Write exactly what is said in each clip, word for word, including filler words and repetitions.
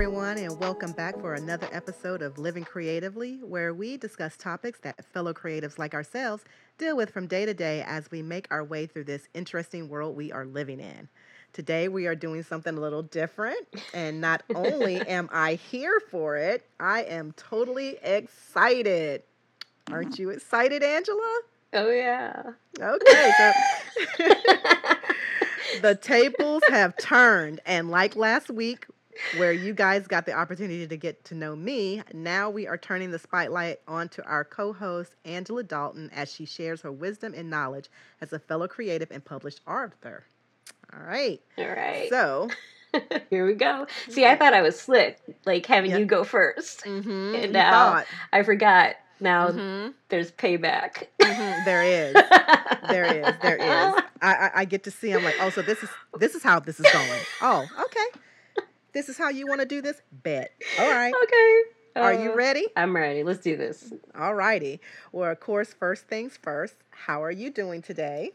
everyone, and welcome back for another episode of Living Creatively, where we discuss topics that fellow creatives like ourselves deal with from day to day as we make our way through this interesting world we are living in. Today, we are doing something a little different, and not only am I here for it, I am totally excited. Aren't you excited, Angela? Oh, yeah. Okay. So the tables have turned, and like last week, where you guys got the opportunity to get to know me, now we are turning the spotlight onto our co-host, Angela Dalton, as she shares her wisdom and knowledge as a fellow creative and published author. All right. All right. So here we go. See, I thought I was slick, like having yep. you go first. Mm-hmm. And now thought. I forgot. Now mm-hmm. there's payback. Mm-hmm. There is. There is. There is. I, I, I get to see. I'm like, oh, so this is this is how this is going. Oh, okay. This is how you want to do this? Bet. All right. Okay. Uh, Are you ready? I'm ready. Let's do this. All righty. Well, of course, first things first. How are you doing today?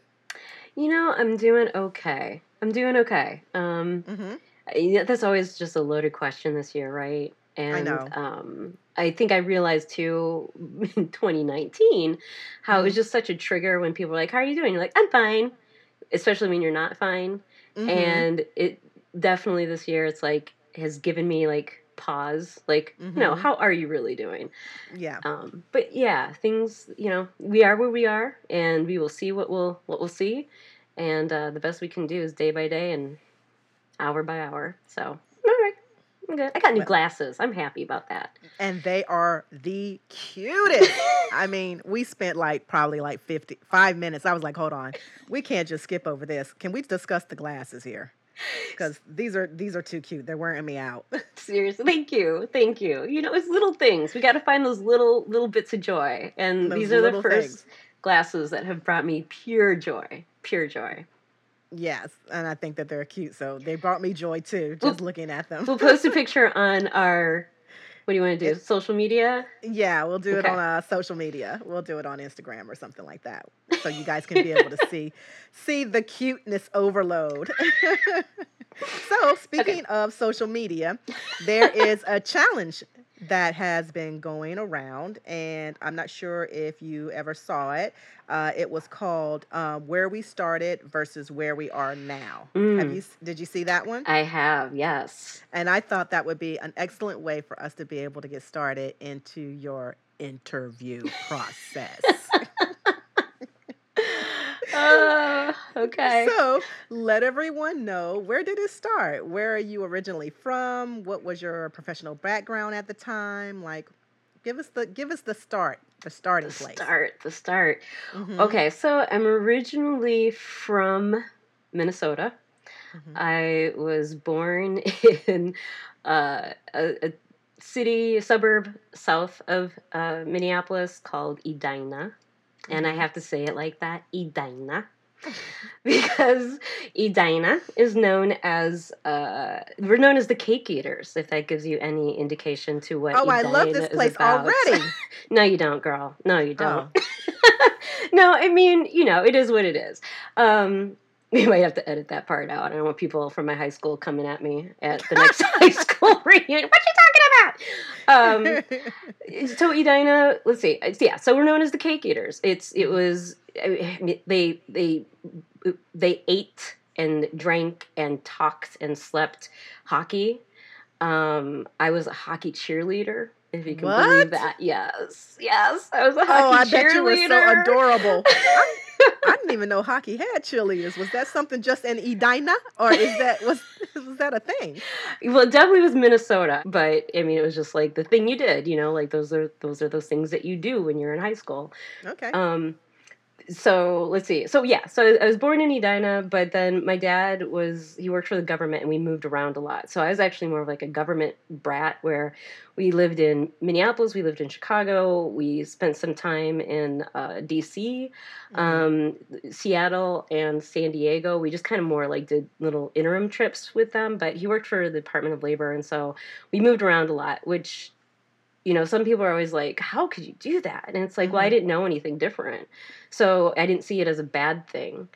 You know, I'm doing okay. I'm doing okay. Um, mm-hmm. That's always just a loaded question this year, right? And, I know. Um, I think I realized, too, in twenty nineteen, how mm-hmm. it was just such a trigger when people were like, how are you doing? You're like, I'm fine, especially when you're not fine. Mm-hmm. And it definitely this year, it's like, has given me, like, pause. Like, mm-hmm. no, how are you really doing? Yeah. Um, but yeah, things, you know, we are where we are, and we will see what we'll what we'll see, and uh, the best we can do is day by day and hour by hour. So, all right, I'm good. I got new well, glasses. I'm happy about that. And they are the cutest. I mean, we spent like probably like fifty-five minutes. I was like, hold on, we can't just skip over this. Can we discuss the glasses here? Because these are these are too cute. They're wearing me out. Seriously, thank you, thank you. You know, it's little things. We got to find those little little bits of joy, and those these are the first things. Glasses that have brought me pure joy, pure joy. Yes, and I think that they're cute, so they brought me joy too. Just we'll, looking at them. We'll post a picture on our. What do you want to do? It's, social media? Yeah, we'll do okay. it on uh, social media. We'll do it on Instagram or something like that, so you guys can be able to see see the cuteness overload. So, speaking okay. of social media, there is a challenge that has been going around, and I'm not sure if you ever saw it. Uh, it was called uh, Where We Started versus Where We Are Now. Mm. Have you? Did you see that one? I have, yes. And I thought that would be an excellent way for us to be able to get started into your interview process. Oh, uh, okay. So let everyone know, where did it start? Where are you originally from? What was your professional background at the time? Like, give us the give us the start, the starting the place. Start, the start. Mm-hmm. Okay, so I'm originally from Minnesota. Mm-hmm. I was born in uh, a, a city, a suburb south of uh, Minneapolis called Edina. And I have to say it like that, Edina, because Edina is known as, uh, we're known as the cake eaters, if that gives you any indication to what oh, Edina is about. Oh, I love this place already. No, you don't, girl. No, you don't. Oh. No, I mean, you know, it is what it is. Um, we might have to edit that part out. I don't want people from my high school coming at me at the next high school reunion. What you talking about? um, so Edina, let's see, yeah, so we're known as the cake eaters. It's, it was, I mean, they, they, they ate and drank and talked and slept hockey. Um, I was a hockey cheerleader, if you can what? believe that. Yes, yes, I was a hockey cheerleader. Oh, I bet you were so adorable. I didn't even know hockey had cheerleaders. Was that something just in Edina, or is that was was that a thing? Well, it definitely was Minnesota, but I mean, it was just like the thing you did. You know, like those are those are those things that you do when you're in high school. Okay. Um. So let's see. So yeah. So I was born in Edina, but then my dad was he worked for the government, and we moved around a lot. So I was actually more of like a government brat, where we lived in Minneapolis, we lived in Chicago, we spent some time in uh, D C, mm-hmm. um, Seattle, and San Diego. We just kind of more like did little interim trips with them. But he worked for the Department of Labor, and so we moved around a lot, which. You know, some people are always like, how could you do that? And it's like, mm-hmm. well, I didn't know anything different. So I didn't see it as a bad thing.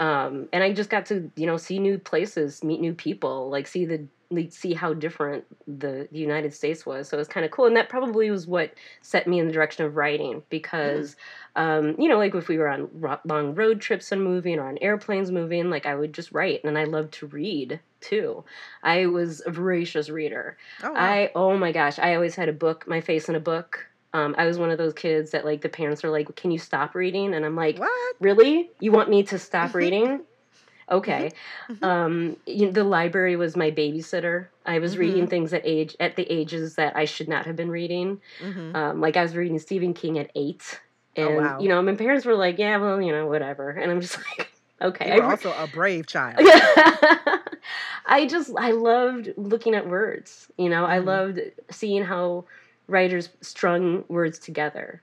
Um, and I just got to, you know, see new places, meet new people, like see the, see how different the, the United States was. So it was kind of cool. And that probably was what set me in the direction of writing because, mm. um, you know, like if we were on ro- long road trips and moving or on airplanes moving, like I would just write. And I loved to read too. I was a voracious reader. Oh, wow. I, oh my gosh, I always had a book, my face in a book. Um, I was one of those kids that like the parents are like, can you stop reading? And I'm like, what? Really? You want me to stop reading? Okay. Mm-hmm. Um, you know, the library was my babysitter. I was mm-hmm. reading things at age at the ages that I should not have been reading. Mm-hmm. Um, like I was reading Stephen King at eight. And, oh, wow. you know, my parents were like, yeah, well, you know, whatever. And I'm just like, okay. You were also a brave child. I just, I loved looking at words. You know, mm-hmm. I loved seeing how writers strung words together.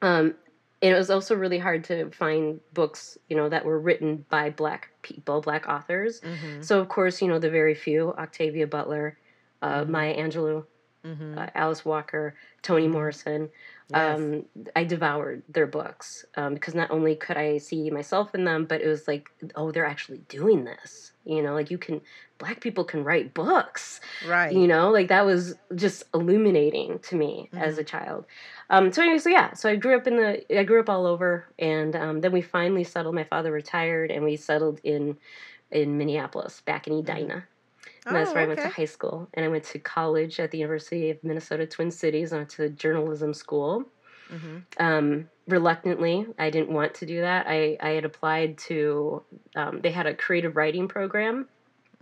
Um, and it was also really hard to find books, you know, that were written by Black people, Black authors. Mm-hmm. So, of course, you know, the very few, Octavia Butler, uh, mm-hmm. Maya Angelou, mm-hmm. uh, Alice Walker, Toni Morrison. Yes. Um, I devoured their books um, because not only could I see myself in them, but it was like, oh, they're actually doing this. You know, like you can, Black people can write books. Right. You know, like that was just illuminating to me mm-hmm. as a child. Um, so anyway, so yeah, so I grew up in the, I grew up all over. And um, then we finally settled, my father retired and we settled in, in Minneapolis, back in Edina. And that's oh, where I okay. went to high school. And I went to college at the University of Minnesota, Twin Cities, and I went to journalism school. Mm-hmm. Um, reluctantly, I didn't want to do that. I, I had applied to, um, they had a creative writing program,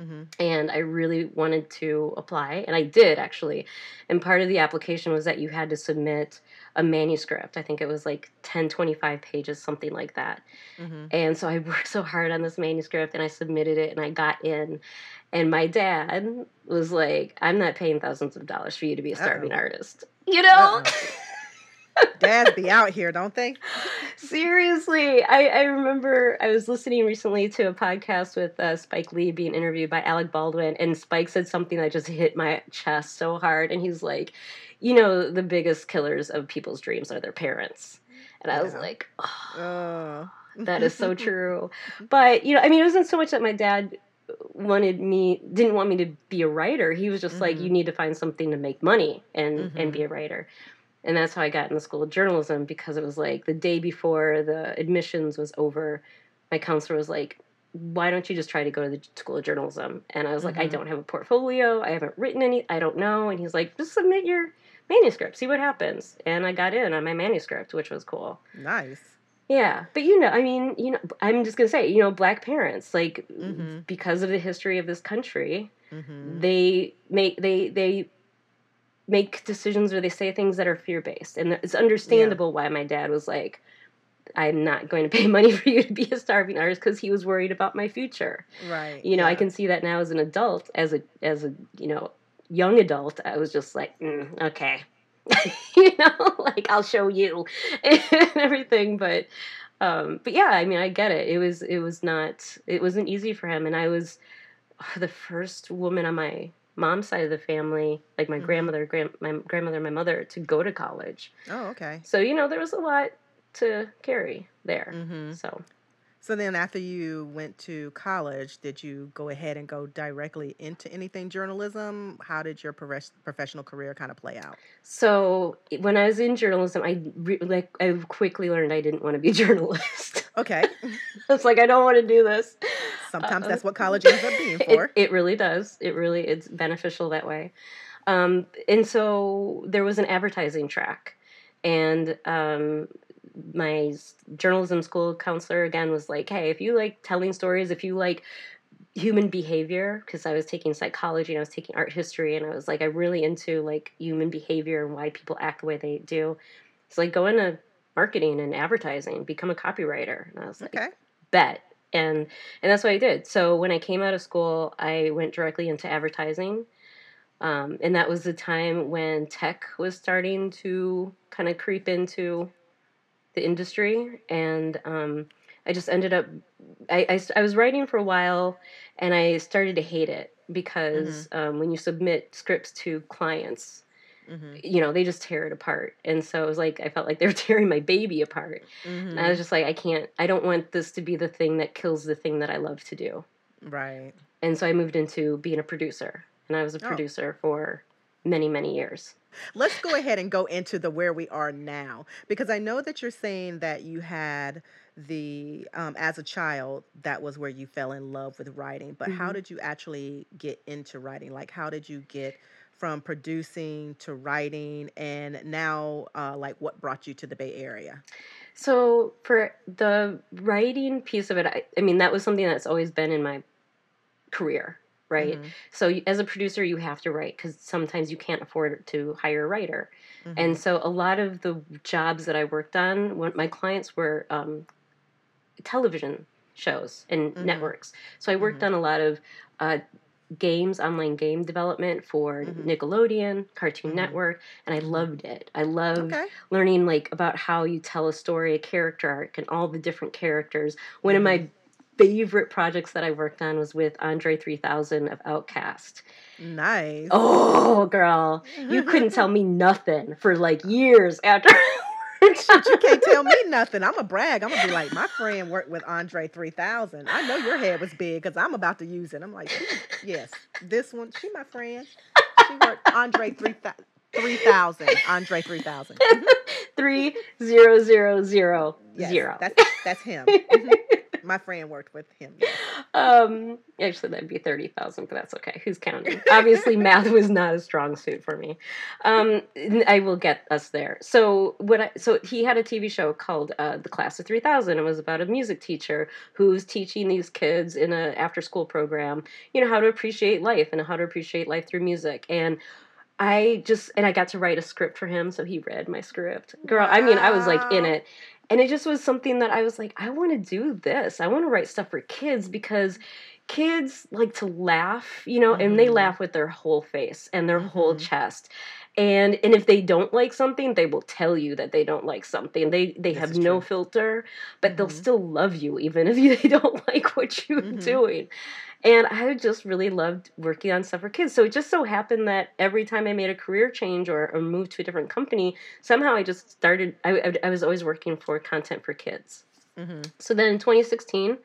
mm-hmm. and I really wanted to apply, and I did actually. And part of the application was that you had to submit a manuscript. I think it was like ten, twenty-five pages, something like that. Mm-hmm. And so I worked so hard on this manuscript, and I submitted it, and I got in. And my dad was like, I'm not paying thousands of dollars for you to be a starving Uh-oh. artist. You know? Dads be out here, don't they? Seriously. I, I remember I was listening recently to a podcast with uh, Spike Lee being interviewed by Alec Baldwin, and Spike said something that just hit my chest so hard, and he's like, you know, the biggest killers of people's dreams are their parents. And I was yeah. like, oh, uh. that is so true. But, you know, I mean, it wasn't so much that my dad wanted me, didn't want me to be a writer. He was just mm-hmm. like, you need to find something to make money and, mm-hmm. and be a writer. And that's how I got in the School of Journalism, because it was like the day before the admissions was over, my counselor was like, why don't you just try to go to the School of Journalism? And I was mm-hmm. like, I don't have a portfolio. I haven't written any, I don't know. And he's like, just submit your manuscript, see what happens. And I got in on my manuscript, which was cool. Nice. Yeah, but you know, I mean, you know, I'm just gonna say, you know, Black parents, like, mm-hmm. because of the history of this country, mm-hmm. they make they they make decisions or they say things that are fear-based, and it's understandable yeah. why my dad was like, "I'm not going to pay money for you to be a starving artist," because he was worried about my future. Right. You know, yeah. I can see that now as an adult, as a as a you know young adult, I was just like, mm, okay. you know, like, I'll show you and everything. But, um, but yeah, I mean, I get it. It was, it was not, it wasn't easy for him. And I was oh, the first woman on my mom's side of the family, like my mm-hmm. grandmother, grand, my grandmother, my mother, to go to college. Oh, okay. So, you know, there was a lot to carry there. Mm-hmm. So, so then after you went to college, did you go ahead and go directly into anything journalism? How did your prof- professional career kind of play out? So when I was in journalism, I re- like I quickly learned I didn't want to be a journalist. Okay. It's like, I don't want to do this. Sometimes uh, that's what college ends up being for. It, it really does. It really it's beneficial that way. Um, and so there was an advertising track, and um my journalism school counselor, again, was like, hey, if you like telling stories, if you like human behavior, because I was taking psychology and I was taking art history, and I was like, I'm really into, like, human behavior and why people act the way they do. It's like, go into marketing and advertising, become a copywriter. And I was like, okay. bet. And, and that's what I did. So when I came out of school, I went directly into advertising. Um, and that was the time when tech was starting to kind of creep into the industry, and um, I just ended up, I, I, I was writing for a while, and I started to hate it, because mm-hmm. um, when you submit scripts to clients, mm-hmm. you know, they just tear it apart. And so it was like, I felt like they were tearing my baby apart. Mm-hmm. And I was just like, I can't, I don't want this to be the thing that kills the thing that I love to do. Right. And so I moved into being a producer, and I was a oh. producer for many, many years. Let's go ahead and go into the where we are now, because I know that you're saying that you had the, um, as a child, that was where you fell in love with writing, but mm-hmm. how did you actually get into writing? Like, how did you get from producing to writing, and now, uh, like, what brought you to the Bay Area? So for the writing piece of it, I, I mean, that was something that's always been in my career. Right. Mm-hmm. So as a producer, you have to write because sometimes you can't afford to hire a writer. Mm-hmm. And so a lot of the jobs that I worked on, when my clients were um, television shows and mm-hmm. networks. So I worked mm-hmm. on a lot of uh, games, online game development for mm-hmm. Nickelodeon, Cartoon mm-hmm. Network, and I loved it. I loved okay. learning like about how you tell a story, a character arc, and all the different characters. One mm-hmm. of my favorite projects that I worked on was with Andre three thousand of Outkast. Nice. Oh, girl. You couldn't tell me nothing for like years after. Shit, you can't tell me nothing. I'm going to brag. I'm going to be like, my friend worked with Andre three thousand. I know your head was big because I'm about to use it. I'm like, yes, this one. She my friend. She worked Andre three thousand. three thousand. Andre three thousand. Three zero zero zero yes, zero. That's, that's him. Mm-hmm. My friend worked with him. Yes. Um, actually, that'd be thirty thousand, but that's okay. Who's counting? Obviously, math was not a strong suit for me. Um, I will get us there. So what? I, so he had a T V show called uh, The Class of three thousand. It was about a music teacher who's teaching these kids in an after-school program, you know, how to appreciate life and how to appreciate life through music. And I just, and I got to write a script for him, so he read my script. Girl, wow. I mean, I was like in it. And it just was something that I was like, I want to do this. I want to write stuff for kids because kids like to laugh, you know, mm-hmm. and they laugh with their whole face and their mm-hmm. whole chest. And and if they don't like something, they will tell you that they don't like something. They they this have no filter, but mm-hmm. they'll still love you even if you, they don't like what you're mm-hmm. doing. And I just really loved working on stuff for kids. So it just so happened that every time I made a career change or, or moved to a different company, somehow I just started, I, I was always working for content for kids. Mm-hmm. So then in twenty sixteen,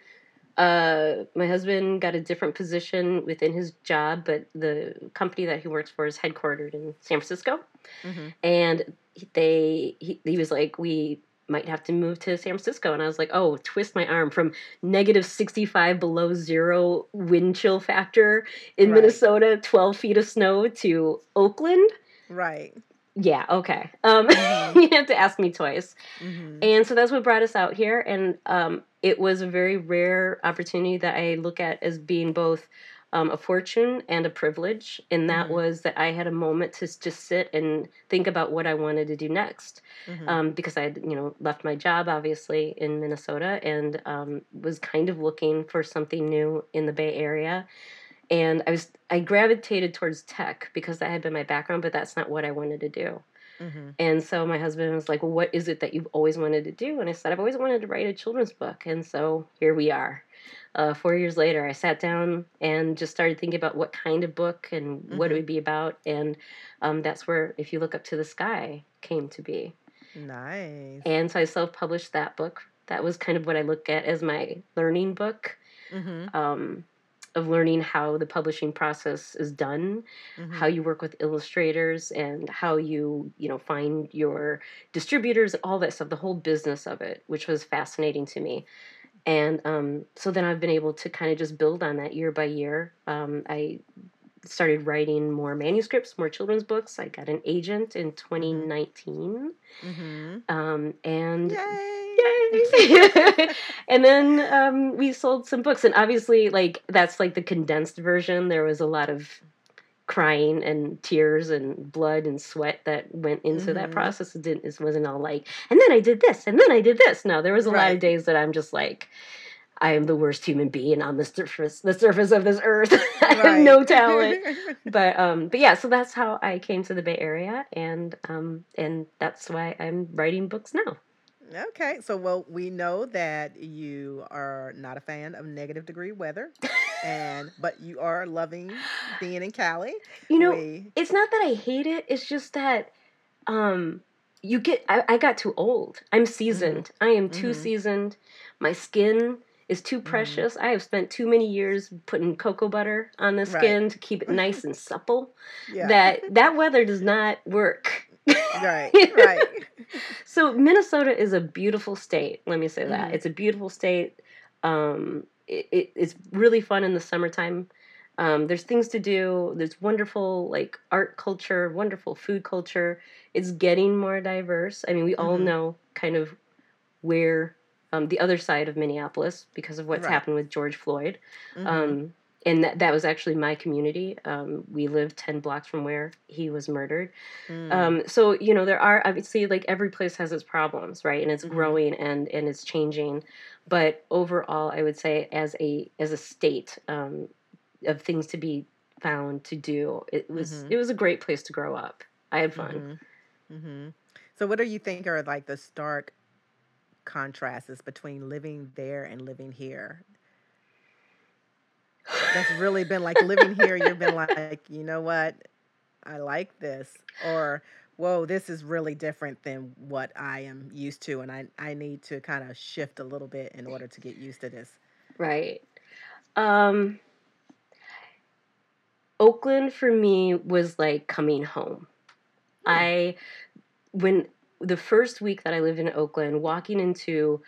uh, my husband got a different position within his job, but the company that he works for is headquartered in San Francisco. Mm-hmm. And they he, he was like, we might have to move to San Francisco. And I was like, oh, twist my arm from negative sixty-five below zero wind chill factor in right. Minnesota, twelve feet of snow to Oakland. Right. Yeah. Okay. Um, mm-hmm. you have to ask me twice. Mm-hmm. And so that's what brought us out here. And um, it was a very rare opportunity that I look at as being both um, a fortune and a privilege. And that mm-hmm. was that I had a moment to just sit and think about what I wanted to do next. Mm-hmm. Um, because I had, you know, left my job obviously in Minnesota and um, was kind of looking for something new in the Bay Area. And I was I gravitated towards tech because that had been my background, but that's not what I wanted to do. Mm-hmm. And so my husband was like, well, what is it that you've always wanted to do? And I said, I've always wanted to write a children's book. And so here we are. Uh, four years later, I sat down and just started thinking about what kind of book and mm-hmm. what it would be about. And um, that's where If You Look Up to the Sky came to be. Nice. And so I self-published that book. That was kind of what I look at as my learning book. Mm-hmm. Um of learning how the publishing process is done, mm-hmm. how you work with illustrators and how you, you know, find your distributors, all that stuff, the whole business of it, which was fascinating to me. And um, so then I've been able to kind of just build on that year by year. Um, I started writing more manuscripts, more children's books. I got an agent in twenty nineteen. Mm-hmm. Um, and... Yay! And then um, we sold some books, and obviously, like that's like the condensed version. There was a lot of crying and tears and blood and sweat that went into mm-hmm. that process. It didn't. It wasn't all like, and then I did this, and then I did this. No, there was a right. lot of days that I'm just like, I am the worst human being on the surface, the surface of this earth. I right. have no talent. But um, but yeah, so that's how I came to the Bay Area, and um, and that's why I'm writing books now. Okay, so well, we know that you are not a fan of negative degree weather, and but you are loving being in Cali. You know, we... it's not that I hate it. It's just that um, you get. I, I got too old. I'm seasoned. Mm-hmm. I am too mm-hmm. seasoned. My skin is too precious. Mm-hmm. I have spent too many years putting cocoa butter on the skin right. to keep it nice and supple. Yeah. That that weather does not work. Right, right. So Minnesota is a beautiful state. Let me say that. Mm-hmm. It's a beautiful state. Um, it, it, it's really fun in the summertime. Um, there's things to do. There's wonderful like art culture, wonderful food culture. It's getting more diverse. I mean, we mm-hmm. all know kind of where um, the other side of Minneapolis because of what's right. happened with George Floyd. Mm-hmm. Um, and that, that was actually my community. Um, we lived ten blocks from where he was murdered. Mm. Um, so, you know, there are obviously like every place has its problems, right? And it's mm-hmm. growing and, and it's changing. But overall, I would say as a as a state um, of things to be found to do, it was mm-hmm. it was a great place to grow up. I had fun. Mm-hmm. Mm-hmm. So what do you think are like the stark contrasts between living there and living here? That's really been like living here. You've been like, you know what? I like this. Or, whoa, this is really different than what I am used to. And I, I need to kind of shift a little bit in order to get used to this. Right. Um, Oakland for me was like coming home. Mm. I, when the first week that I lived in Oakland, walking into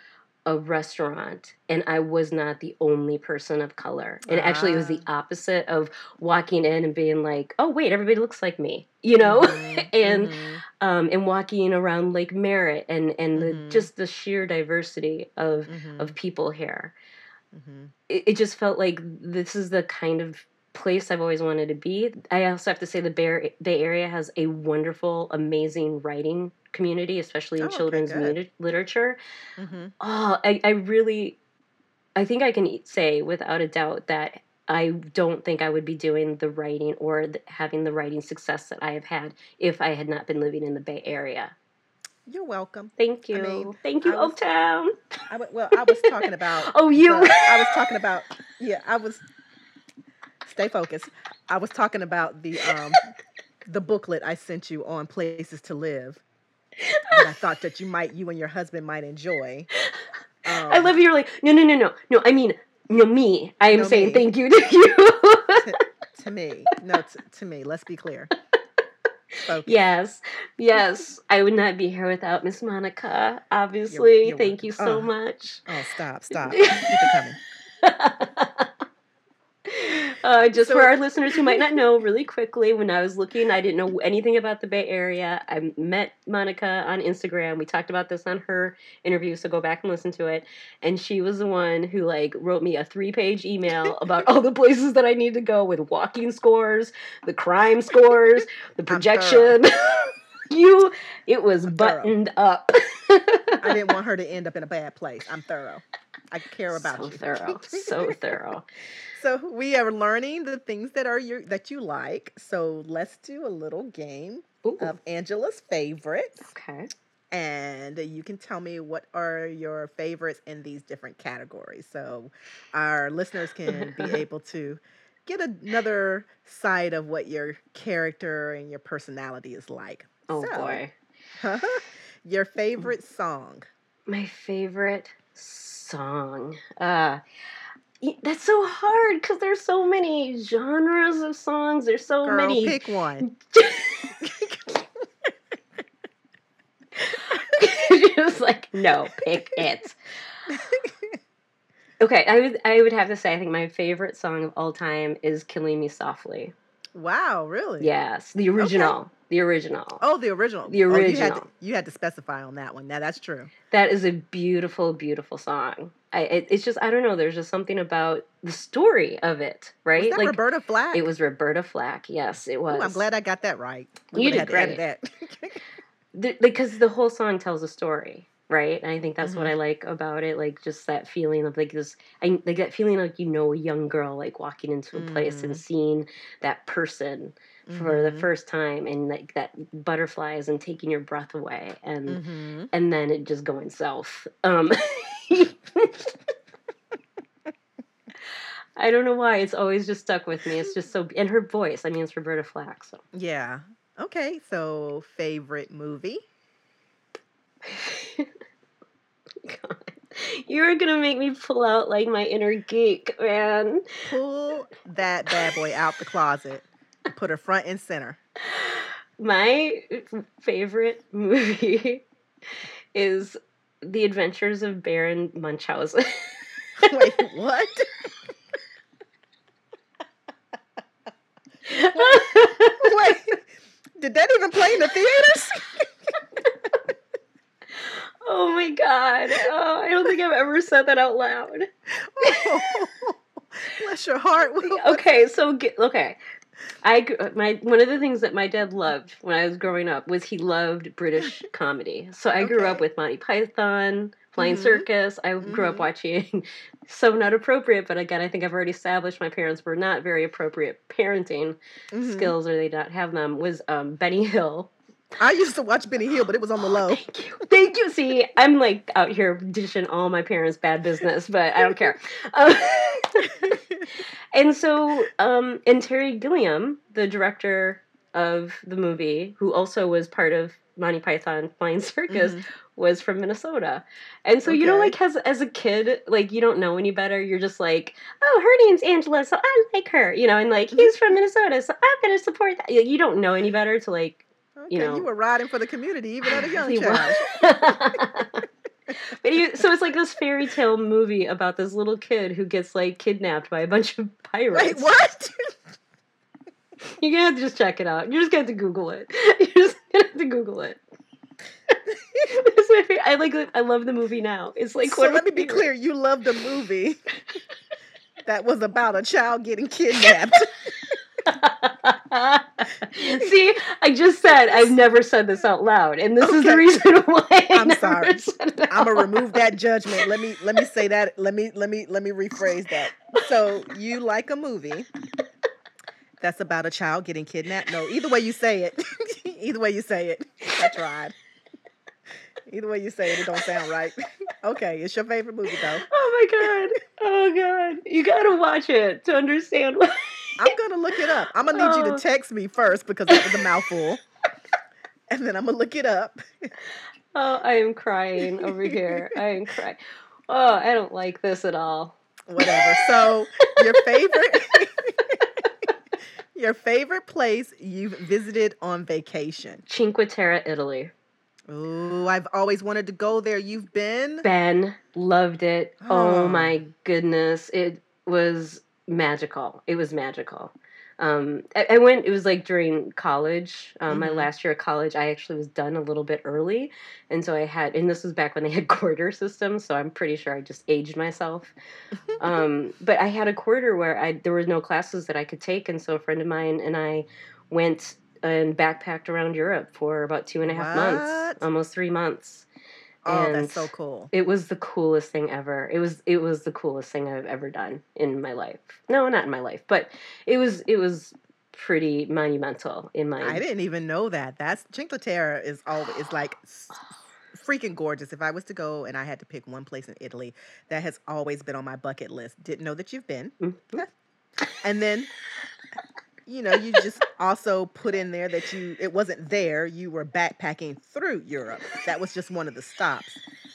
a restaurant, and I was not the only person of color. And actually, it was the opposite of walking in and being like, "Oh, wait, everybody looks like me," you know. Mm-hmm. and mm-hmm. um, and walking around Lake Merritt, and and mm-hmm. the, just the sheer diversity of mm-hmm. of people here. Mm-hmm. It, it just felt like this is the kind of place I've always wanted to be. I also have to say the Bay Area has a wonderful, amazing writing community, especially in oh, children's mu- literature. Mm-hmm. Oh, I, I really, I think I can say without a doubt that I don't think I would be doing the writing or the, having the writing success that I have had if I had not been living in the Bay Area. You're welcome. Thank you. I mean, Thank you, Old Town. I, well, I was talking about. oh, you. The, I was talking about. Yeah, I was. Stay focused. I was talking about the um, the booklet I sent you on places to live. That I thought that you might, you and your husband might enjoy. Um, I love you. You're like, no, no, no, no, no. I mean, no, me. I am no saying me. Thank you to you. to, to me, no, to, to me. Let's be clear. Focus. Yes, yes. I would not be here without Miss Monica. Obviously, you're, you're thank welcome. You so oh. much. Oh, stop, stop. Keep it coming. Uh, just so, for our listeners who might not know, really quickly, when I was looking, I didn't know anything about the Bay Area. I met Monica on Instagram. We talked about this on her interview, so go back and listen to it. And she was the one who like wrote me a three-page email about all the places that I need to go with walking scores, the crime scores, the projection. you, it was I'm buttoned thorough. Up. I didn't want her to end up in a bad place. I'm thorough. I care about so you. So thorough, so thorough. So we are learning the things that are your that you like. So let's do a little game Ooh. Of Angela's favorites. Okay. And you can tell me what are your favorites in these different categories. So our listeners can be able to get another side of what your character and your personality is like. Oh so, boy. Your favorite song. My favorite song. Uh, that's so hard because there's so many genres of songs. There's so Girl, many. Pick one. Just like no, pick it. Okay, I would I would have to say I think my favorite song of all time is "Killing Me Softly." Wow, really? Yes, the original. Okay. The original. Oh, the original. The original. Oh, you, had to, you had to specify on that one. Now, that's true. That is a beautiful, beautiful song. I, it, it's just, I don't know, there's just something about the story of it, right? Was that like, Roberta Flack? It was Roberta Flack. Yes, it was. Ooh, I'm glad I got that right. We you did great. That. the, because the whole song tells a story, right? And I think that's mm-hmm. what I like about it, like just that feeling of like this, I, like that feeling like, you know, a young girl like walking into a place mm. and seeing that person mm-hmm. for the first time, and like that butterflies and taking your breath away, and mm-hmm. and then it just going south. Um, I don't know why. It's always just stuck with me. It's just so... And her voice. I mean, it's Roberta Flack, so... Yeah. Okay, so favorite movie? God. You're going to make me pull out, like, my inner geek, man. Pull that bad boy out the closet. Put her front and center. My favorite movie is The Adventures of Baron Munchausen. Wait, what? Wait, wait, did that even play in the theaters? Oh my God. Oh, I don't think I've ever said that out loud. Oh, bless your heart. Okay, so, okay. I, my, one of the things that my dad loved when I was growing up was he loved British comedy. So I okay. grew up with Monty Python, Flying mm-hmm. Circus. I grew mm-hmm. up watching So Not Appropriate, but again, I think I've already established my parents were not very appropriate parenting mm-hmm. skills, or they don't have them, was um, Benny Hill. I used to watch Benny Hill, but it was on the low. Oh, thank you. Thank you. See, I'm like out here dishing all my parents' bad business, but I don't care. Um, and so, um, and Terry Gilliam, the director of the movie, who also was part of Monty Python Flying Circus, mm-hmm. was from Minnesota. And so, okay. you know, like, as, as a kid, like, you don't know any better. You're just like, oh, her name's Angela, so I like her. You know, and, like, he's from Minnesota, so I'm going to support that. You don't know any better to, like, okay, you know. You were riding for the community, even at a young child. But he, so it's like this fairy tale movie about this little kid who gets, like, kidnapped by a bunch of pirates. Wait, what? You're going to have to just check it out. You're just going to have to Google it. You're just going to have to Google it. That's my favorite. I like. I love the movie now. It's like. So let me be clear. You love the movie that was about a child getting kidnapped. See, I just said I've never said this out loud, and this okay. is the reason why. I I'm never sorry. Said it out I'm gonna remove that judgment. Let me let me say that. Let me let me let me rephrase that. So you like a movie that's about a child getting kidnapped? No, either way you say it. Either way you say it. I tried. Either way you say it, it don't sound right. Okay, it's your favorite movie, though. Oh, my God. Oh, God. You got to watch it to understand why. I'm going to look it up. I'm going to need oh. you to text me first because that was a mouthful. And then I'm going to look it up. Oh, I am crying over here. I am crying. Oh, I don't like this at all. Whatever. So, your favorite... Your favorite place you've visited on vacation? Cinque Terre, Italy. Ooh, I've always wanted to go there. You've been? Been. Loved it. Oh, oh my goodness. It was magical. It was magical. Um, I, I went, it was like during college, um, mm-hmm. my last year of college. I actually was done a little bit early. And so I had, and this was back when they had quarter systems. So I'm pretty sure I just aged myself. um, but I had a quarter where I, there were no classes that I could take. And so a friend of mine and I went and backpacked around Europe for about two and a half what? months, almost three months. Oh, and that's so cool. It was the coolest thing ever. It was it was the coolest thing I've ever done in my life. No, not in my life, but it was it was pretty monumental in my I didn't even know that. That's Cinque Terre is always is like freaking gorgeous. If I was to go and I had to pick one place in Italy, that has always been on my bucket list. Didn't know that you've been. Mm-hmm. And then you know, you just also put in there that you, it wasn't there. You were backpacking through Europe. That was just one of the stops.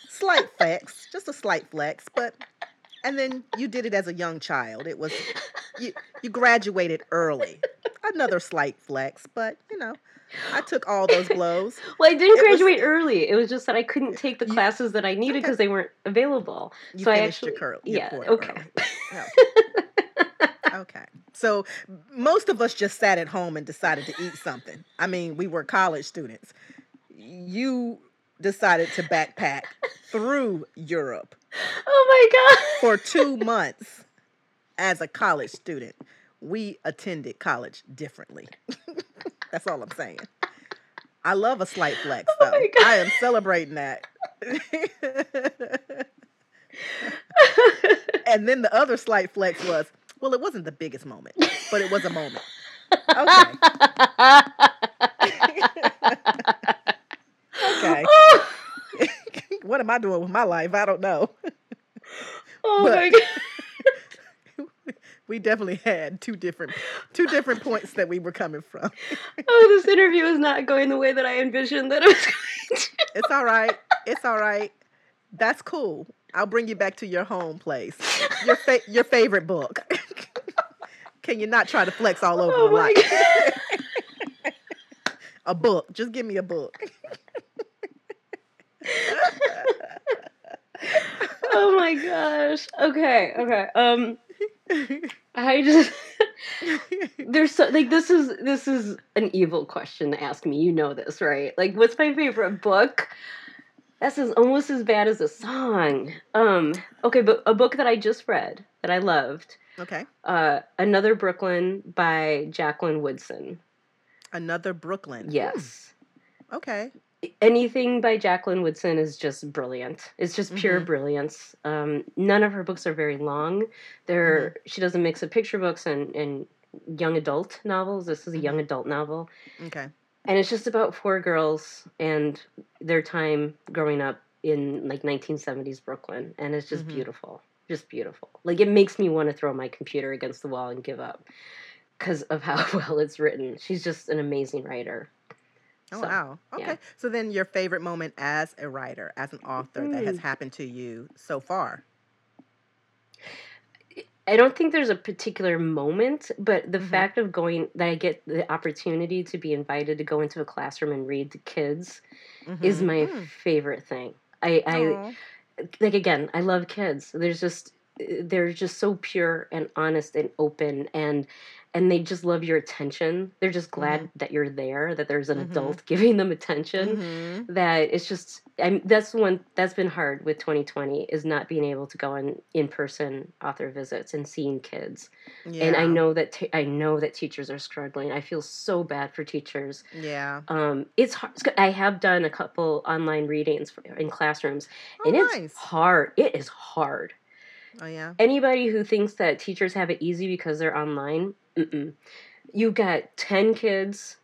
Slight flex, just a slight flex, but, and then you did it as a young child. It was, you, you graduated early. Another slight flex, but, you know, I took all those blows. Well, I didn't it graduate was, early. It was just that I couldn't take the you, classes that I needed because okay. they weren't available. You so finished I actually, your curl. Your yeah, okay. No. Okay. So most of us just sat at home and decided to eat something. I mean, we were college students. You decided to backpack through Europe. Oh, my God. For two months as a college student. We attended college differently. That's all I'm saying. I love a slight flex, though. Oh, my God. I am celebrating that. And then the other slight flex was, well, it wasn't the biggest moment, but it was a moment. Okay. Okay. What am I doing with my life? I don't know. Oh but, my God. We definitely had two different two different points that we were coming from. Oh, this interview is not going the way that I envisioned that it was going to. It's all right. It's all right. That's cool. I'll bring you back to your home place. Your fa- your favorite book. Can you not try to flex all over oh my life? A book. Just give me a book. Oh my gosh. Okay. Okay. Um, I just there's so like this is this is an evil question to ask me. You know this, right? Like, what's my favorite book? That's as, almost as bad as a song. Um, okay, but a book that I just read that I loved. Okay. Uh, Another Brooklyn by Jacqueline Woodson. Another Brooklyn. Yes. Hmm. Okay. Anything by Jacqueline Woodson is just brilliant. It's just pure mm-hmm. brilliance. Um, none of her books are very long. They're, mm-hmm. she does a mix of picture books and, and young adult novels. This is a young adult novel. Okay. And it's just about four girls and their time growing up in, like, nineteen seventies Brooklyn. And it's just mm-hmm. beautiful. Just beautiful. Like, it makes me want to throw my computer against the wall and give up because of how well it's written. She's just an amazing writer. Oh, so, wow. Okay. Yeah. So then your favorite moment as a writer, as an author mm-hmm. that has happened to you so far? I don't think there's a particular moment, but the mm-hmm. fact of going that I get the opportunity to be invited to go into a classroom and read to kids mm-hmm. is my mm. favorite thing. I, I like, again, I love kids. There's just, they're just so pure and honest and open and, and they just love your attention. They're just glad mm-hmm. that you're there, that there's an mm-hmm. adult giving them attention mm-hmm. that it's just, I'm, that's one that's been hard with twenty twenty is not being able to go on in-person author visits and seeing kids. Yeah. And I know that, t- I know that teachers are struggling. I feel so bad for teachers. Yeah. Um, it's hard. I have done a couple online readings in classrooms oh, and it's nice. hard. It is hard. Oh yeah. Anybody who thinks that teachers have it easy because they're online, mm-mm. you got ten kids,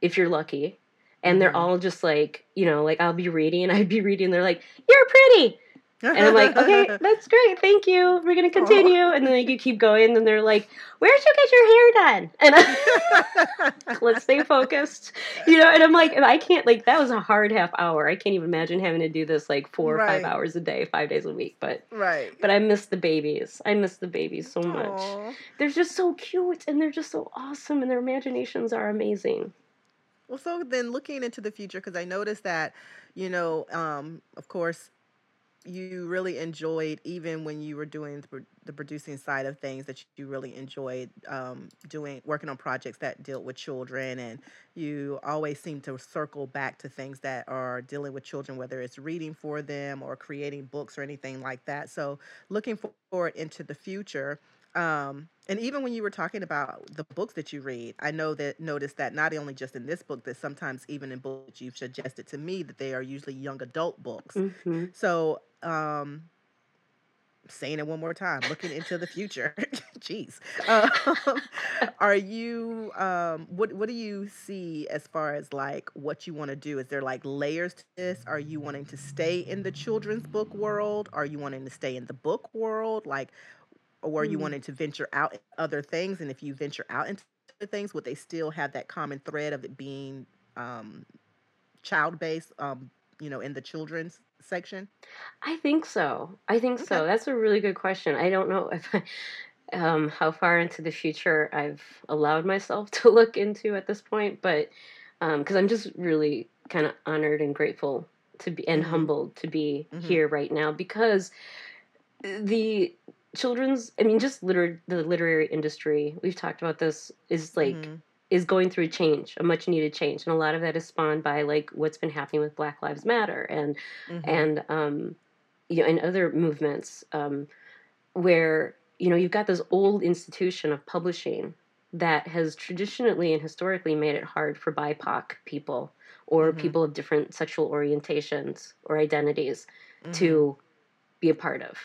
if you're lucky, and they're all just like, you know, like I'll be reading, I'd be reading, they're like, "You're pretty," and I'm like, "Okay, that's great, thank you. We're gonna continue," Aww. And then like you keep going, and they're like, "Where'd you get your hair done?" And I, let's stay focused, you know. And I'm like, I can't like that was a hard half hour. I can't even imagine having to do this like four or right. five hours a day, five days a week. But right. but I miss the babies. I miss the babies so much. Aww. They're just so cute, and they're just so awesome, and their imaginations are amazing. Well, so then looking into the future, because I noticed that, you know, um, of course, you really enjoyed, even when you were doing the, the producing side of things, that you really enjoyed um, doing, working on projects that deal with children. And you always seem to circle back to things that are dealing with children, whether it's reading for them or creating books or anything like that. So looking forward into the future, um, and even when you were talking about the books that you read, I know that noticed that not only just in this book, that sometimes even in books you've suggested to me that they are usually young adult books. Mm-hmm. So, um, saying it one more time, looking into the future, jeez, um, are you, um, what, what do you see as far as like what you want to do? Is there like layers to this? Are you wanting to stay in the children's book world? Are you wanting to stay in the book world? Like, or are you mm. wanting to venture out into other things? And if you venture out into other things, would they still have that common thread of it being um, child-based, um, you know, in the children's section? I think so. I think okay. so. That's a really good question. I don't know if I, um, how far into the future I've allowed myself to look into at this point, but because um, I'm just really kind of honored and grateful to be and humbled to be mm-hmm. here right now because the children's, I mean, just liter- the literary industry, we've talked about this, is like, mm-hmm. is going through change, a much needed change. And a lot of that is spawned by like what's been happening with Black Lives Matter and, mm-hmm. and, um, you know, and other movements, um, where, you know, you've got this old institution of publishing that has traditionally and historically made it hard for B I P O C people or mm-hmm. people of different sexual orientations or identities mm-hmm. to be a part of.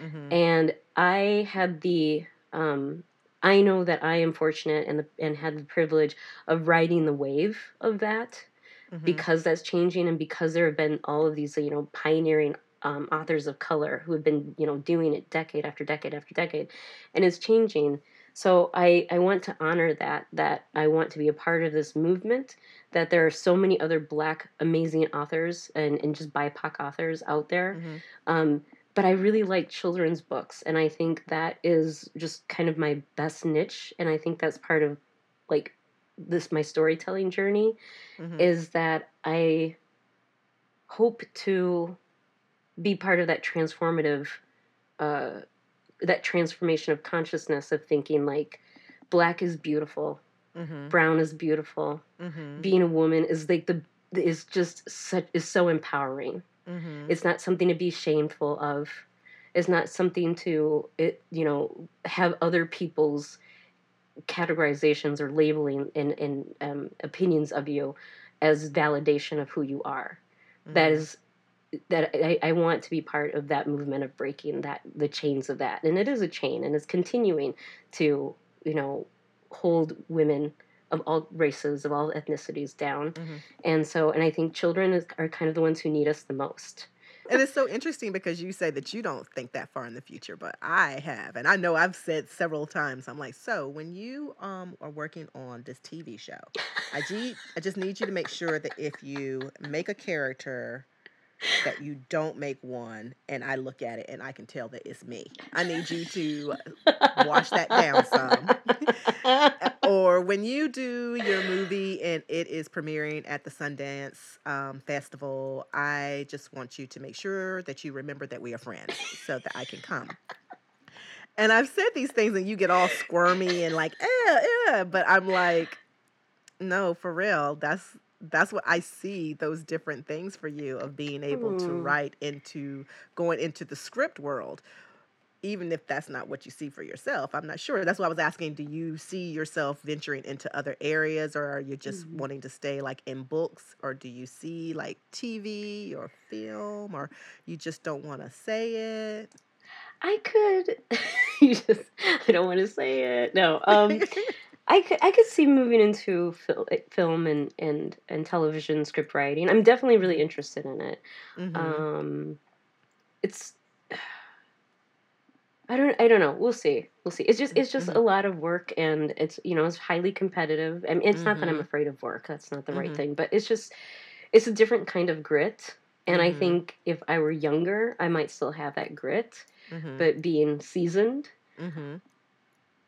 Mm-hmm. And I had the um, I know that I am fortunate and the, and had the privilege of riding the wave of that, mm-hmm. because that's changing, and because there have been all of these, you know, pioneering um, authors of color who have been, you know, doing it decade after decade after decade, and it's changing. So I, I want to honor that, that I want to be a part of this movement, that there are so many other Black amazing authors and, and just B I P O C authors out there. Mm-hmm. Um, but I really like children's books, and I think that is just kind of my best niche, and I think that's part of, like, this my storytelling journey, mm-hmm. is that I hope to be part of that transformative uh that transformation of consciousness of thinking, like, Black is beautiful, mm-hmm. brown is beautiful, mm-hmm. being a woman is like the is just such is so empowering. Mm-hmm. It's not something to be shameful of. It's not something to it you know have other people's categorizations or labeling and and um, opinions of you as validation of who you are. Mm-hmm. That is. That I, I want to be part of that movement of breaking that the chains of that, and it is a chain, and it's continuing to you know hold women of all races, of all ethnicities down, mm-hmm. and so and I think children is, are kind of the ones who need us the most. And it's so interesting because you say that you don't think that far in the future, but I have, and I know I've said several times. I'm like, so when you um are working on this T V show, I just I just need you to make sure that if you make a character, that you don't make one, and I look at it and I can tell that it's me. I need you to wash that down some. Or when you do your movie and it is premiering at the Sundance um, Festival, I just want you to make sure that you remember that we are friends so that I can come. And I've said these things and you get all squirmy and like, eh, eh, but I'm like, no, for real, that's, That's what I see, those different things for you of being able mm. to write into going into the script world, even if that's not what you see for yourself. I'm not sure. That's why I was asking, do you see yourself venturing into other areas, or are you just mm. wanting to stay like in books, or do you see like T V or film, or you just don't want to say it? I could. you just, I don't want to say it. No. Um I could, I could see moving into fil- film and, and, and television script writing. I'm definitely really interested in it. Mm-hmm. Um, it's, I don't, I don't know. We'll see. We'll see. It's just, it's just mm-hmm. a lot of work, and it's, you know, it's highly competitive. I mean, it's mm-hmm. not that I'm afraid of work. That's not the mm-hmm. right thing, but it's just, it's a different kind of grit. And mm-hmm. I think if I were younger, I might still have that grit, mm-hmm. but being seasoned, mm-hmm.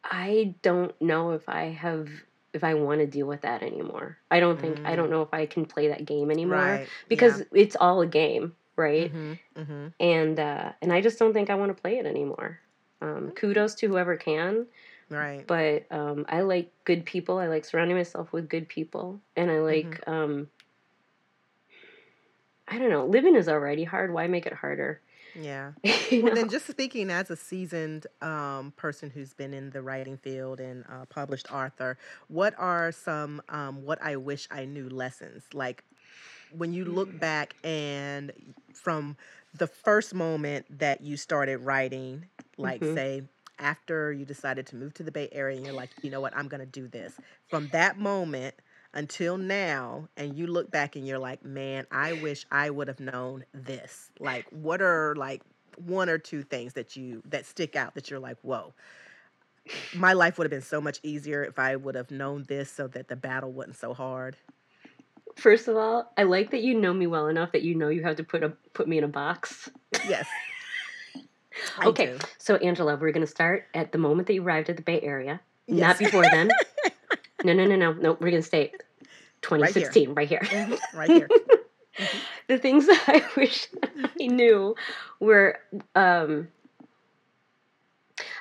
I don't know if I have, if I want to deal with that anymore. I don't think, mm. I don't know if I can play that game anymore, right. because yeah. it's all a game, right? Mm-hmm. Mm-hmm. And, uh, and I just don't think I want to play it anymore. Um, kudos to whoever can. Right. But, um, I like good people. I like surrounding myself with good people, and I like, mm-hmm. um, I don't know, living is already hard. Why make it harder? Yeah. you know? Well, then just speaking as a seasoned um, person who's been in the writing field and uh, published author, what are some um, what I wish I knew lessons? Like when you look back and from the first moment that you started writing, like mm-hmm. say after you decided to move to the Bay Area and you're like, you know what, I'm going to do this. From that moment until now, and you look back and you're like, man, I wish I would have known this. Like, what are like one or two things that you that stick out that you're like, whoa, my life would have been so much easier if I would have known this, so that the battle wasn't so hard? First of all, I like that you know me well enough that you know you have to put a put me in a box. Yes. Okay. Do. So Angela, we're gonna start at the moment that you arrived at the Bay Area. Yes. Not before then. No, no, no, no, no. We're going to stay twenty sixteen, right here. Right here. Mm-hmm. Right here. Mm-hmm. The things that I wish that I knew were, um,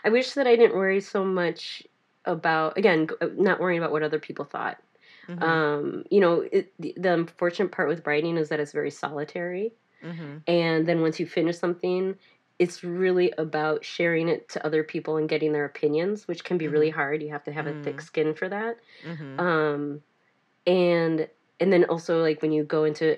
I wish that I didn't worry so much about, again, not worrying about what other people thought. Mm-hmm. Um, you know, it, the, the unfortunate part with writing is that it's very solitary. Mm-hmm. And then once you finish something, it's really about sharing it to other people and getting their opinions, which can be mm-hmm. really hard. You have to have mm-hmm. a thick skin for that. Mm-hmm. Um, and and then also, like, when you go into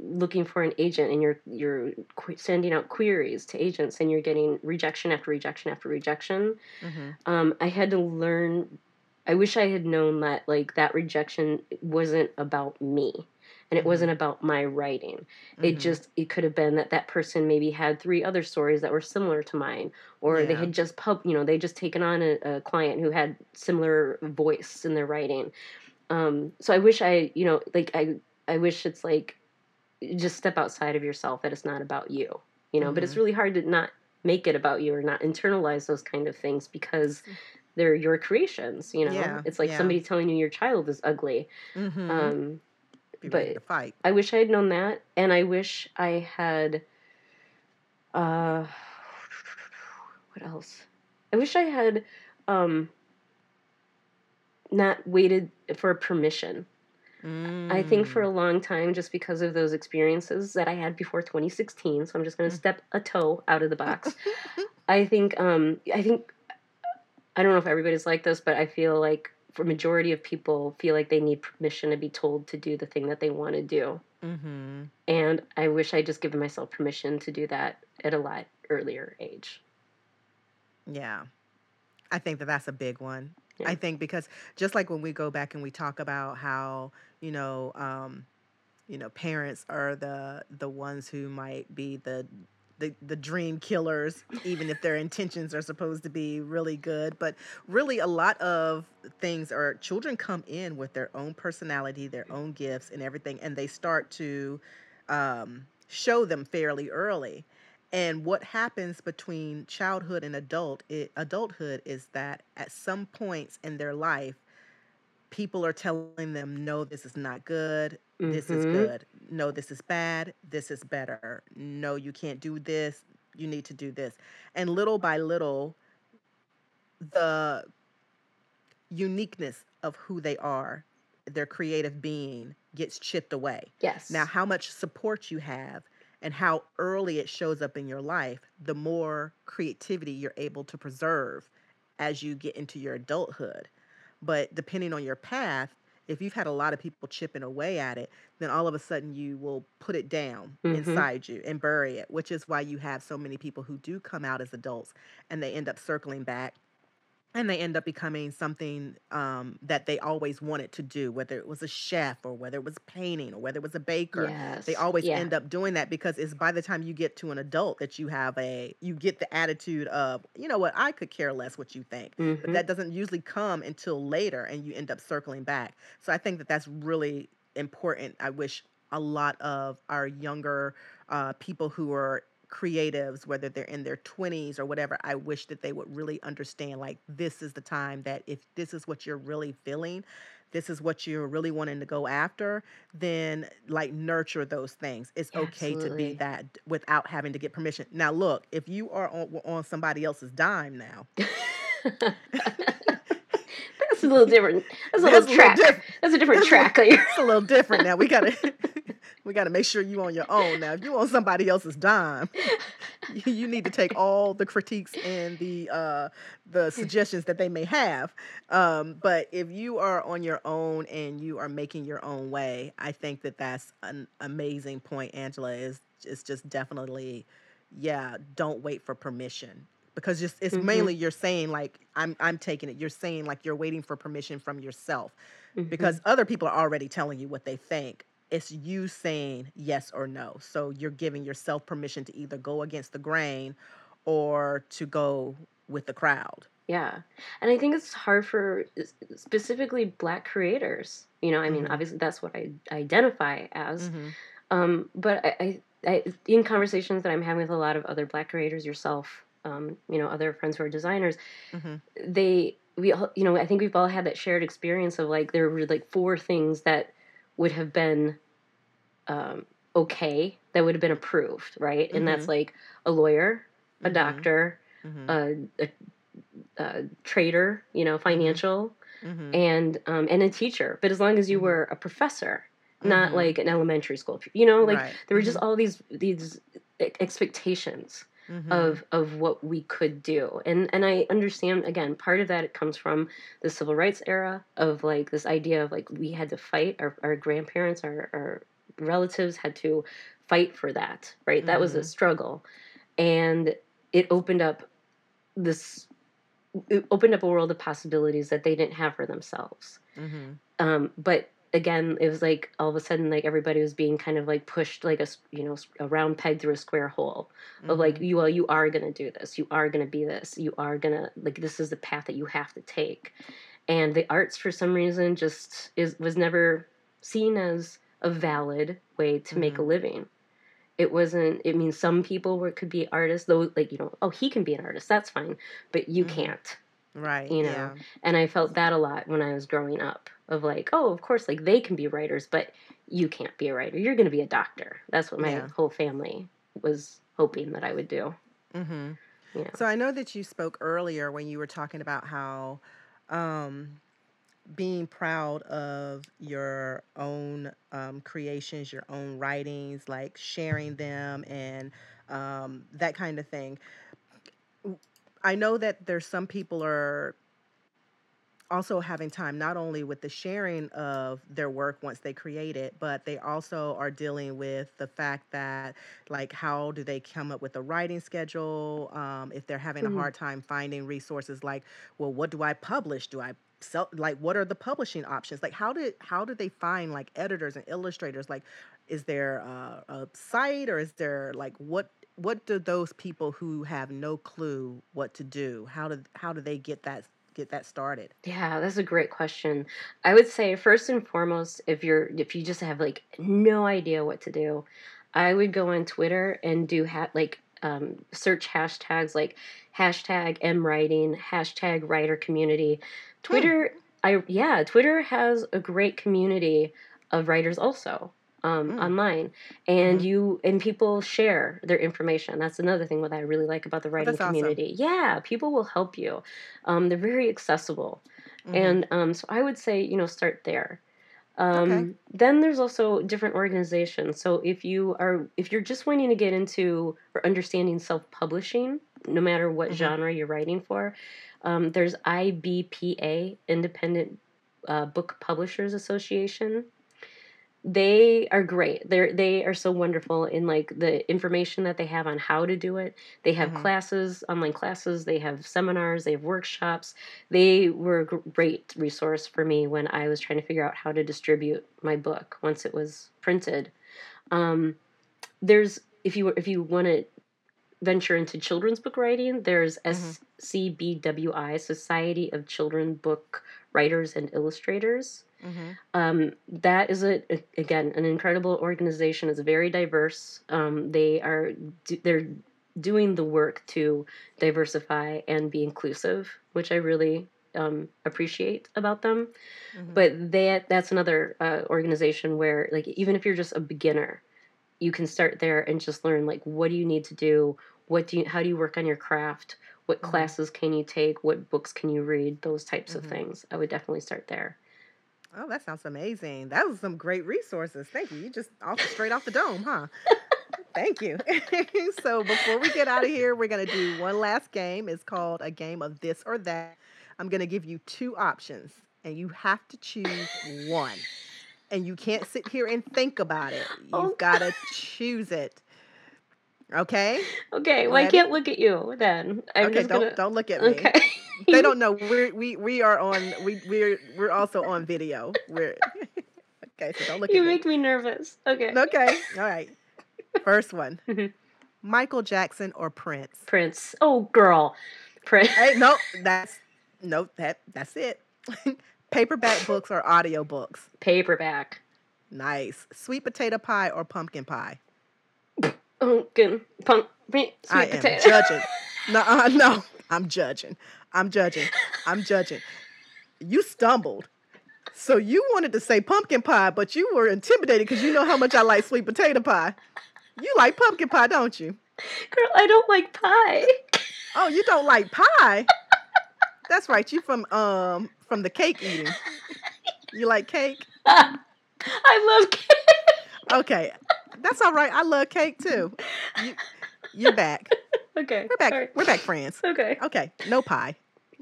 looking for an agent and you're you're qu- sending out queries to agents and you're getting rejection after rejection after rejection, mm-hmm. um, I had to learn. I wish I had known that, like, that rejection wasn't about me, and it mm-hmm. wasn't about my writing. Mm-hmm. It just, it could have been that that person maybe had three other stories that were similar to mine, or yeah. they had just pub, you know, they just taken on a, a client who had similar voice in their writing. Um, so I wish I, you know, like, I, I wish it's like, just step outside of yourself, that it's not about you, you know, mm-hmm. but it's really hard to not make it about you or not internalize those kind of things, because they're your creations, you know, yeah, it's like yeah. somebody telling you your child is ugly. Mm-hmm. Um, Be but ready to fight. I wish I had known that. And I wish I had, uh, what else? I wish I had, um, not waited for permission. Mm. I think for a long time, just because of those experiences that I had before twenty sixteen, so I'm just going to step a toe out of the box. I think, um, I think, I don't know if everybody's like this, but I feel like for majority of people feel like they need permission to be told to do the thing that they want to do. Mm-hmm. And I wish I'd just given myself permission to do that at a lot earlier age. Yeah. I think that that's a big one. Yeah. I think because just like when we go back and we talk about how, you know, um, you know, parents are the the ones who might be the the, the dream killers, even if their intentions are supposed to be really good. But really a lot of things are children come in with their own personality, their own gifts and everything, and they start to um, show them fairly early. And what happens between childhood and adult it, adulthood is that at some points in their life, people are telling them, no, this is not good. Mm-hmm. This is good. No, this is bad. This is better. No, you can't do this. You need to do this. And little by little, the uniqueness of who they are, their creative being, gets chipped away. Yes. Now, how much support you have and how early it shows up in your life, the more creativity you're able to preserve as you get into your adulthood. But depending on your path, if you've had a lot of people chipping away at it, then all of a sudden you will put it down mm-hmm. inside you and bury it, which is why you have so many people who do come out as adults and they end up circling back and they end up becoming something um, that they always wanted to do, whether it was a chef or whether it was painting or whether it was a baker. Yes. They always yeah. end up doing that because it's by the time you get to an adult that you have a, you get the attitude of, you know what, I could care less what you think. Mm-hmm. But that doesn't usually come until later and you end up circling back. So I think that that's really important. I wish a lot of our younger uh, people who are creatives, whether they're in their twenties or whatever, I wish that they would really understand, like, this is the time that if this is what you're really feeling, this is what you're really wanting to go after, then, like, nurture those things. It's yeah, okay absolutely. To be that without having to get permission. Now, look, if you are on, on somebody else's dime now. That's a little different. That's a that's little track. A little diff- that's a different that's track. It's like, a little different now. We got to... We got to make sure you on your own. Now, if you on somebody else's dime, you, you need to take all the critiques and the uh, the suggestions that they may have. Um, but if you are on your own and you are making your own way, I think that that's an amazing point, Angela. Is it's just definitely, yeah, don't wait for permission. Because just, it's mm-hmm. mainly you're saying, like, I'm I'm taking it. You're saying, like, you're waiting for permission from yourself. Mm-hmm. Because other people are already telling you what they think. It's you saying yes or no. So you're giving yourself permission to either go against the grain or to go with the crowd. Yeah. And I think it's hard for specifically Black creators. You know, I mean, mm-hmm. obviously that's what I identify as. Mm-hmm. Um, but I, I, I, in conversations that I'm having with a lot of other Black creators, yourself, um, you know, other friends who are designers, mm-hmm. they, we all, you know, I think we've all had that shared experience of, like, there were, like, four things that would have been um, okay, that would have been approved, right? Mm-hmm. And that's, like, a lawyer, a mm-hmm. doctor, mm-hmm. A, a, a trader, you know, financial, mm-hmm. and um, and a teacher. But as long as you mm-hmm. were a professor, mm-hmm. not, like, an elementary school, you know, like, right. there were just all these these expectations mm-hmm. of of what we could do. And and I understand, again, part of that it comes from the civil rights era of like this idea of like we had to fight, our, our grandparents, our, our relatives had to fight for that, right? Mm-hmm. That was a struggle. And it opened up this, it opened up a world of possibilities that they didn't have for themselves. Mm-hmm. Um, but again, it was like all of a sudden, like everybody was being kind of like pushed like a, you know, a round peg through a square hole mm-hmm. of like, you, well, you are going to do this. You are going to be this. You are going to like, this is the path that you have to take. And the arts for some reason just is, was never seen as a valid way to mm-hmm. make a living. It wasn't, it means some people were, could be artists, though, like, you know, oh, he can be an artist, that's fine, but you mm-hmm. can't. Right. You know, yeah. And I felt that a lot when I was growing up of like, oh, of course, like they can be writers, but you can't be a writer. You're going to be a doctor. That's what my yeah. whole family was hoping that I would do. Mm-hmm. You know? So I know that you spoke earlier when you were talking about how um, being proud of your own um, creations, your own writings, like sharing them and um, that kind of thing. I know that there's some people are also having time not only with the sharing of their work once they create it, but they also are dealing with the fact that, like, how do they come up with a writing schedule? Um, if they're having mm-hmm. a hard time finding resources, like, well, what do I publish? Do I sell? Like, what are the publishing options? Like, how did how do they find like editors and illustrators? Like, is there a, a site or is there like what? What do those people who have no clue what to do, how do how do they get that get that started? Yeah, that's a great question. I would say first and foremost, if you're if you just have like no idea what to do, I would go on Twitter and do ha- like um, search hashtags like hashtag MWriting, hashtag writer community. Twitter, hmm. I yeah, Twitter has a great community of writers also. Um, mm. online and mm-hmm. you and people share their information. That's another thing what I really like about the writing oh, that's community. Awesome. Yeah, people will help you. Um, they're very accessible. Mm-hmm. And um, so I would say, you know, start there. Um, okay. Then there's also different organizations. So if you are if you're just wanting to get into or understanding self-publishing, no matter what mm-hmm. genre you're writing for, um, there's I B P A, Independent uh, Book Publishers Association. They are great. They're, they are so wonderful in like the information that they have on how to do it. They have mm-hmm. classes, online classes. They have seminars. They have workshops. They were a great resource for me when I was trying to figure out how to distribute my book once it was printed. Um, there's, if you if you want to venture into children's book writing, there's mm-hmm. S C B W I, Society of Children's Book Writers and Illustrators. Mm-hmm. Um, that is, a, a again, an incredible organization. It's very diverse. Um, they are do, they're doing the work to diversify and be inclusive, which I really um, appreciate about them. Mm-hmm. But they, that's another uh, organization where, like, even if you're just a beginner, you can start there and just learn, like, what do you need to do? What do you, how do you work on your craft? What mm-hmm. classes can you take? What books can you read? Those types mm-hmm. of things. I would definitely start there. Oh, that sounds amazing. That was some great resources. Thank you. You just off, straight off the dome, huh? Thank you. So before we get out of here, we're going to do one last game. It's called a game of this or that. I'm going to give you two options, and you have to choose one. And you can't sit here and think about it. You've oh. got to choose it. Okay? Okay. Well, I can't look at you then. I'm okay, just don't, gonna... don't look at me. Okay. They don't know. We're, we we are on. We we're we're also on video. We're okay. So don't look. You at make me. me nervous. Okay. Okay. All right. First one. Mm-hmm. Michael Jackson or Prince? Prince. Oh, girl. Prince. Hey, nope. That's nope. That that's it. Paperback books or audiobooks? Paperback. Nice. Sweet potato pie or pumpkin pie? Pumpkin. Pump. Sweet I potato. I am judging. No, uh, no. I'm judging. I'm judging. I'm judging. You stumbled. So you wanted to say pumpkin pie, but you were intimidated because you know how much I like sweet potato pie. You like pumpkin pie, don't you? Girl, I don't like pie. Oh, you don't like pie? That's right. You from um from the cake eating. You like cake? Uh, I love cake. Okay. That's all right. I love cake too. You, you're back. Okay. We're back. Right. We're back friends. Okay. Okay. No pie.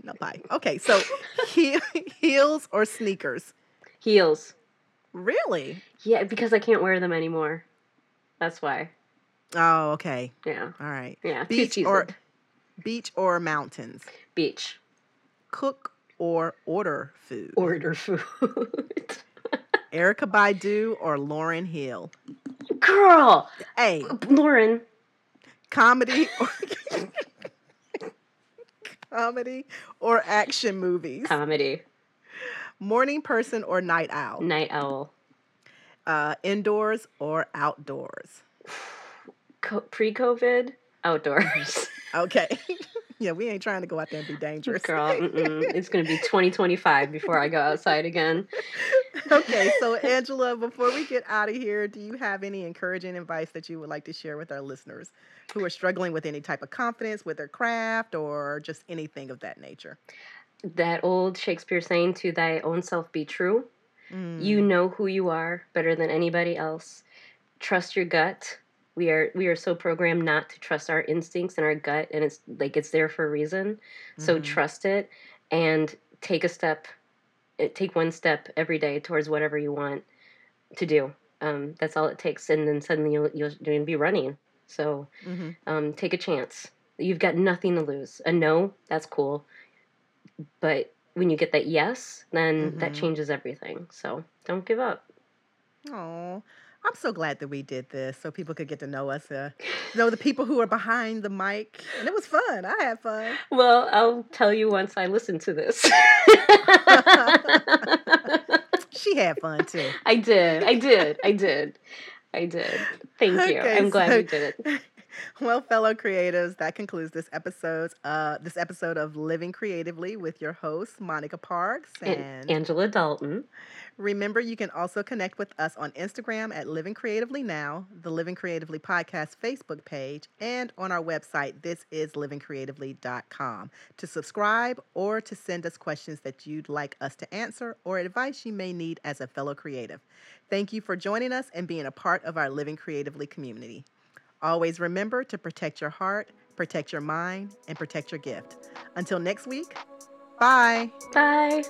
No pie. Okay. So he- heels or sneakers? Heels. Really? Yeah, because I can't wear them anymore. That's why. Oh, okay. Yeah. All right. Yeah. Beach or beach or mountains? Beach. Cook or order food? Order food. Erykah Badu or Lauryn Hill? Girl. Hey. Lauryn. Comedy or comedy or action movies? Comedy. Morning person or night owl? Night owl. Uh, indoors or outdoors? Co- pre-COVID, outdoors. Okay. Yeah, we ain't trying to go out there and be dangerous. Girl, mm-mm. It's going to be twenty twenty-five before I go outside again. Okay, so Angela, before we get out of here, do you have any encouraging advice that you would like to share with our listeners who are struggling with any type of confidence with their craft or just anything of that nature? That old Shakespeare saying, to thy own self be true. Mm. You know who you are better than anybody else. Trust your gut. We are we are so programmed not to trust our instincts and our gut, and it's like it's there for a reason. So mm-hmm. trust it and take a step, take one step every day towards whatever you want to do. Um, that's all it takes, and then suddenly you'll you'll, you'll be running. So mm-hmm. um, take a chance. You've got nothing to lose. A no, that's cool, but when you get that yes, then mm-hmm. that changes everything. So don't give up. Aww. I'm so glad that we did this so people could get to know us, uh, know the people who are behind the mic. And it was fun. I had fun. Well, I'll tell you once I listen to this. She had fun, too. I did. I did. I did. I did. Thank okay, you. I'm glad so, we did it. Well, fellow creatives, that concludes this episode, uh, this episode of Living Creatively with your hosts, Monica Parks and, and Angela Dalton. Remember, you can also connect with us on Instagram at Living Creatively Now, the Living Creatively Podcast Facebook page, and on our website, this is living creatively dot com, to subscribe or to send us questions that you'd like us to answer or advice you may need as a fellow creative. Thank you for joining us and being a part of our Living Creatively community. Always remember to protect your heart, protect your mind, and protect your gift. Until next week, bye. Bye.